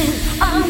I'm